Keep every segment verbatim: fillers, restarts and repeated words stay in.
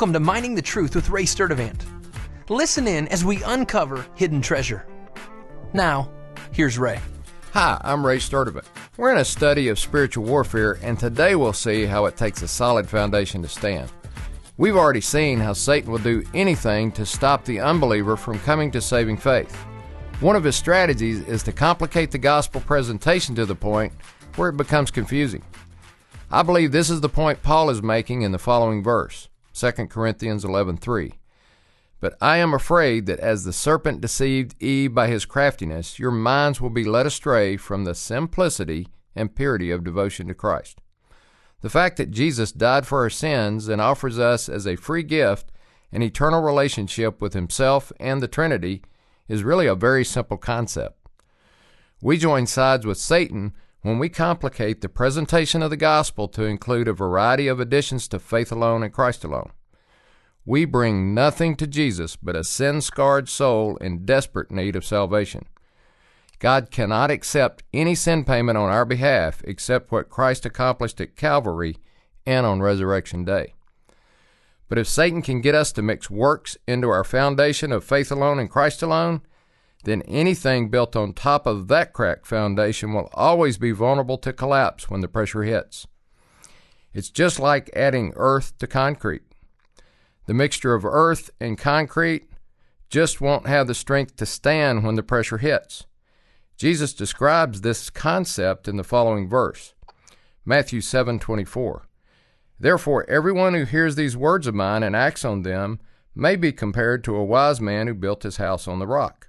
Welcome to Mining the Truth with Ray Sturdivant. Listen in as we uncover hidden treasure. Now, here's Ray. Hi, I'm Ray Sturdivant. We're in a study of spiritual warfare, and today we'll see how it takes a solid foundation to stand. We've already seen how Satan will do anything to stop the unbeliever from coming to saving faith. One of his strategies is to complicate the gospel presentation to the point where it becomes confusing. I believe this is the point Paul is making in the following verse, Second Corinthians eleven three. But I am afraid that as the serpent deceived Eve by his craftiness, your minds will be led astray from the simplicity and purity of devotion to Christ. The fact that Jesus died for our sins and offers us as a free gift an eternal relationship with himself and the Trinity is really a very simple concept. We join sides with Satan when we complicate the presentation of the gospel to include a variety of additions to faith alone and Christ alone. We bring nothing to Jesus but a sin-scarred soul in desperate need of salvation. God cannot accept any sin payment on our behalf except what Christ accomplished at Calvary and on Resurrection Day. But if Satan can get us to mix works into our foundation of faith alone and Christ alone, then anything built on top of that cracked foundation will always be vulnerable to collapse when the pressure hits. It's just like adding earth to concrete. The mixture of earth and concrete just won't have the strength to stand when the pressure hits. Jesus describes this concept in the following verse, Matthew seven twenty-four. Therefore, everyone who hears these words of mine and acts on them may be compared to a wise man who built his house on the rock.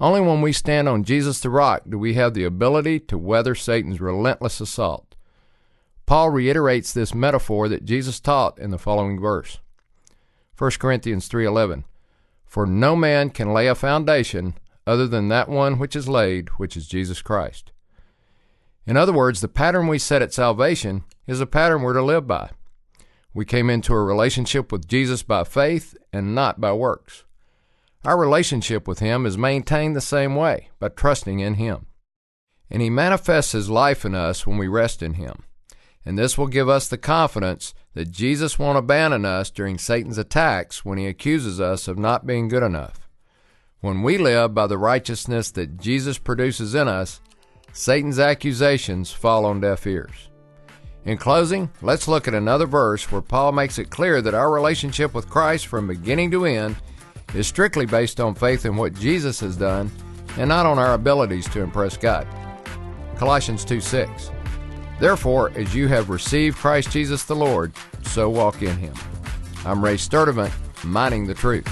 Only when we stand on Jesus the Rock do we have the ability to weather Satan's relentless assault. Paul reiterates this metaphor that Jesus taught in the following verse, First Corinthians three eleven. For no man can lay a foundation other than that one which is laid, which is Jesus Christ. In other words, the pattern we set at salvation is a pattern we're to live by. We came into a relationship with Jesus by faith and not by works. Our relationship with him is maintained the same way, by trusting in him. And he manifests his life in us when we rest in him. And this will give us the confidence that Jesus won't abandon us during Satan's attacks when he accuses us of not being good enough. When we live by the righteousness that Jesus produces in us, Satan's accusations fall on deaf ears. In closing, let's look at another verse where Paul makes it clear that our relationship with Christ from beginning to end is strictly based on faith in what Jesus has done and not on our abilities to impress God. Colossians two six. Therefore, as you have received Christ Jesus the Lord, so walk in him. I'm Ray Sturdivant, Mining the Truth.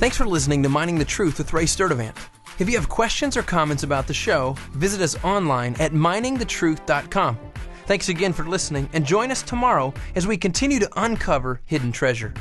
Thanks for listening to Mining the Truth with Ray Sturdivant. If you have questions or comments about the show, visit us online at mining the truth dot com. Thanks again for listening, and join us tomorrow as we continue to uncover hidden treasure.